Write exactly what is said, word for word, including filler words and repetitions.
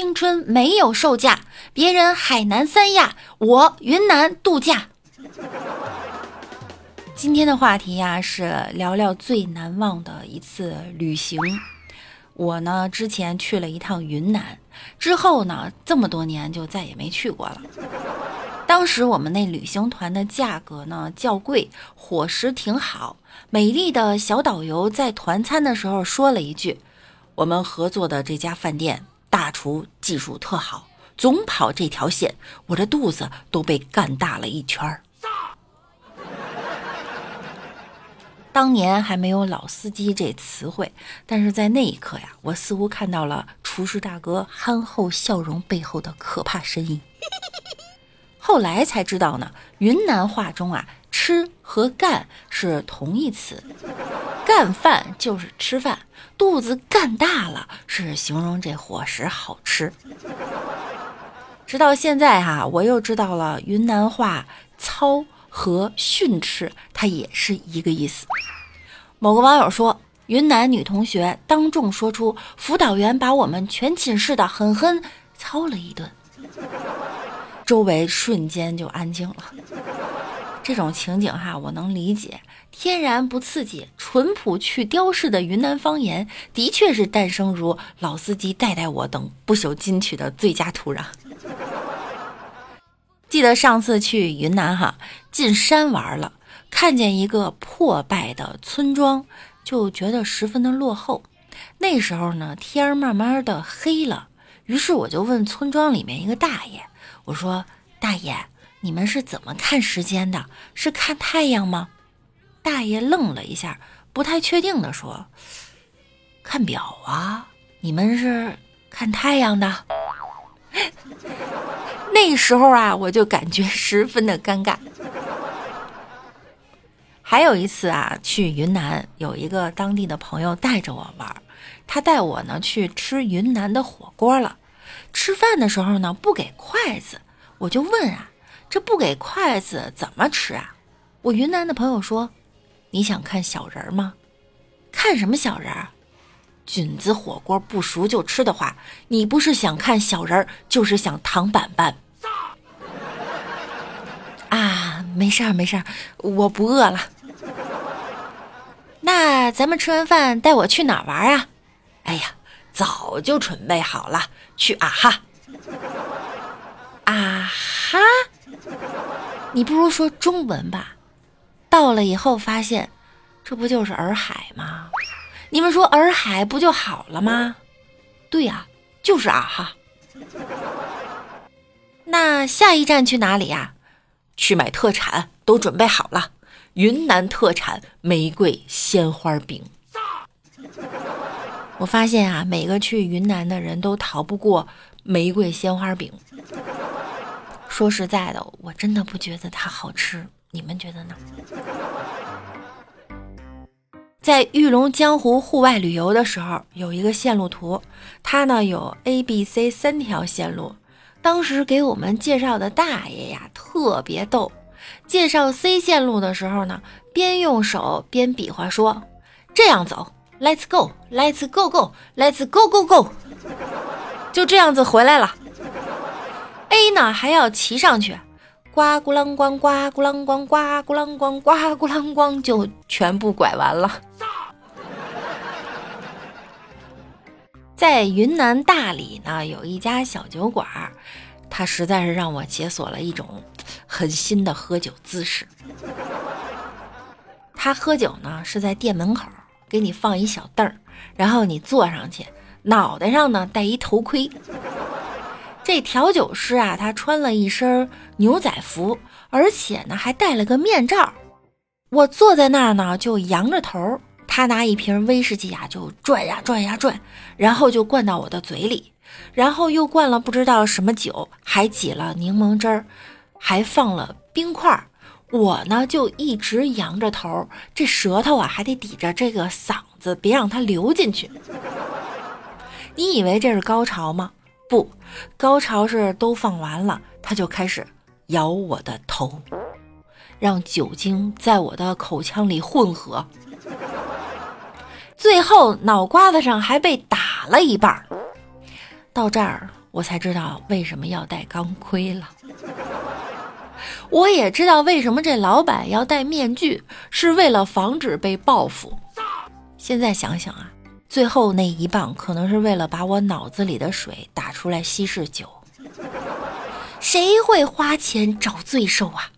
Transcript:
青春没有售价，别人海南三亚，我云南度假。今天的话题呀、啊、是聊聊最难忘的一次旅行。我呢之前去了一趟云南，之后呢这么多年就再也没去过了。当时我们那旅行团的价格呢较贵，伙食挺好，美丽的小导游在团餐的时候说了一句，我们合作的这家饭店大厨技术特好，总跑这条线，我的肚子都被干大了一圈儿。当年还没有老司机这词汇，但是在那一刻呀，我似乎看到了厨师大哥憨厚笑容背后的可怕身影。后来才知道呢，云南话中啊，吃和干是同义词，干饭就是吃饭，肚子干大了是形容这伙食好吃。直到现在哈、啊，我又知道了云南话操和训斥它也是一个意思。某个网友说，云南女同学当众说出辅导员把我们全寝室的狠狠操了一顿，周围瞬间就安静了。这种情景哈，我能理解，天然不刺激，淳朴去雕饰的云南方言的确是诞生如老司机带带我等不朽金曲的最佳土壤。记得上次去云南哈，进山玩了，看见一个破败的村庄，就觉得十分的落后。那时候呢，天慢慢的黑了，于是我就问村庄里面一个大爷，我说，大爷，你们是怎么看时间的？是看太阳吗？大爷愣了一下，不太确定的说，看表啊，你们是看太阳的。那时候啊，我就感觉十分的尴尬。还有一次啊，去云南，有一个当地的朋友带着我玩，他带我呢去吃云南的火锅了。吃饭的时候呢，不给筷子，我就问啊，这不给筷子怎么吃啊？我云南的朋友说，你想看小人吗？看什么小人？菌子火锅不熟就吃的话，你不是想看小人，就是想躺板板。啊，没事儿没事儿，我不饿了。那咱们吃完饭带我去哪儿玩啊？哎呀，早就准备好了，去啊哈。啊哈？你不如说中文吧。到了以后发现，这不就是洱海吗？你们说洱海不就好了吗？对呀、啊，就是啊哈。那下一站去哪里呀、啊？去买特产，都准备好了。云南特产玫瑰鲜花饼。我发现啊，每个去云南的人都逃不过玫瑰鲜花饼。说实在的，我真的不觉得它好吃，你们觉得呢？在玉龙江湖户外旅游的时候，有一个线路图，它呢有 A B C 三条线路。当时给我们介绍的大爷呀特别逗，介绍 C 线路的时候呢，边用手边比划说，这样走 Let's go Let's go go Let's go go go， 就这样子回来了。 A 呢还要骑上去，呱咕啷咣呱咕啷咣呱咕啷咣呱咕啷咣，就全部拐完了。在云南大理呢，有一家小酒馆，它实在是让我解锁了一种很新的喝酒姿势。他喝酒呢是在店门口给你放一小凳儿，然后你坐上去，脑袋上呢戴一头盔。这调酒师啊，他穿了一身牛仔服，而且呢还戴了个面罩。我坐在那儿呢就扬着头，他拿一瓶威士忌啊就转呀转呀转，然后就灌到我的嘴里，然后又灌了不知道什么酒，还挤了柠檬汁儿，还放了冰块。我呢就一直扬着头，这舌头啊还得抵着这个嗓子，别让它流进去。你以为这是高潮吗？不，高潮是都放完了，他就开始咬我的头，让酒精在我的口腔里混合，最后脑瓜子上还被打了一半。到这儿我才知道为什么要戴钢盔了。我也知道为什么这老板要戴面具，是为了防止被报复。现在想想啊，最后那一棒可能是为了把我脑子里的水打出来稀释酒。谁会花钱找罪受啊？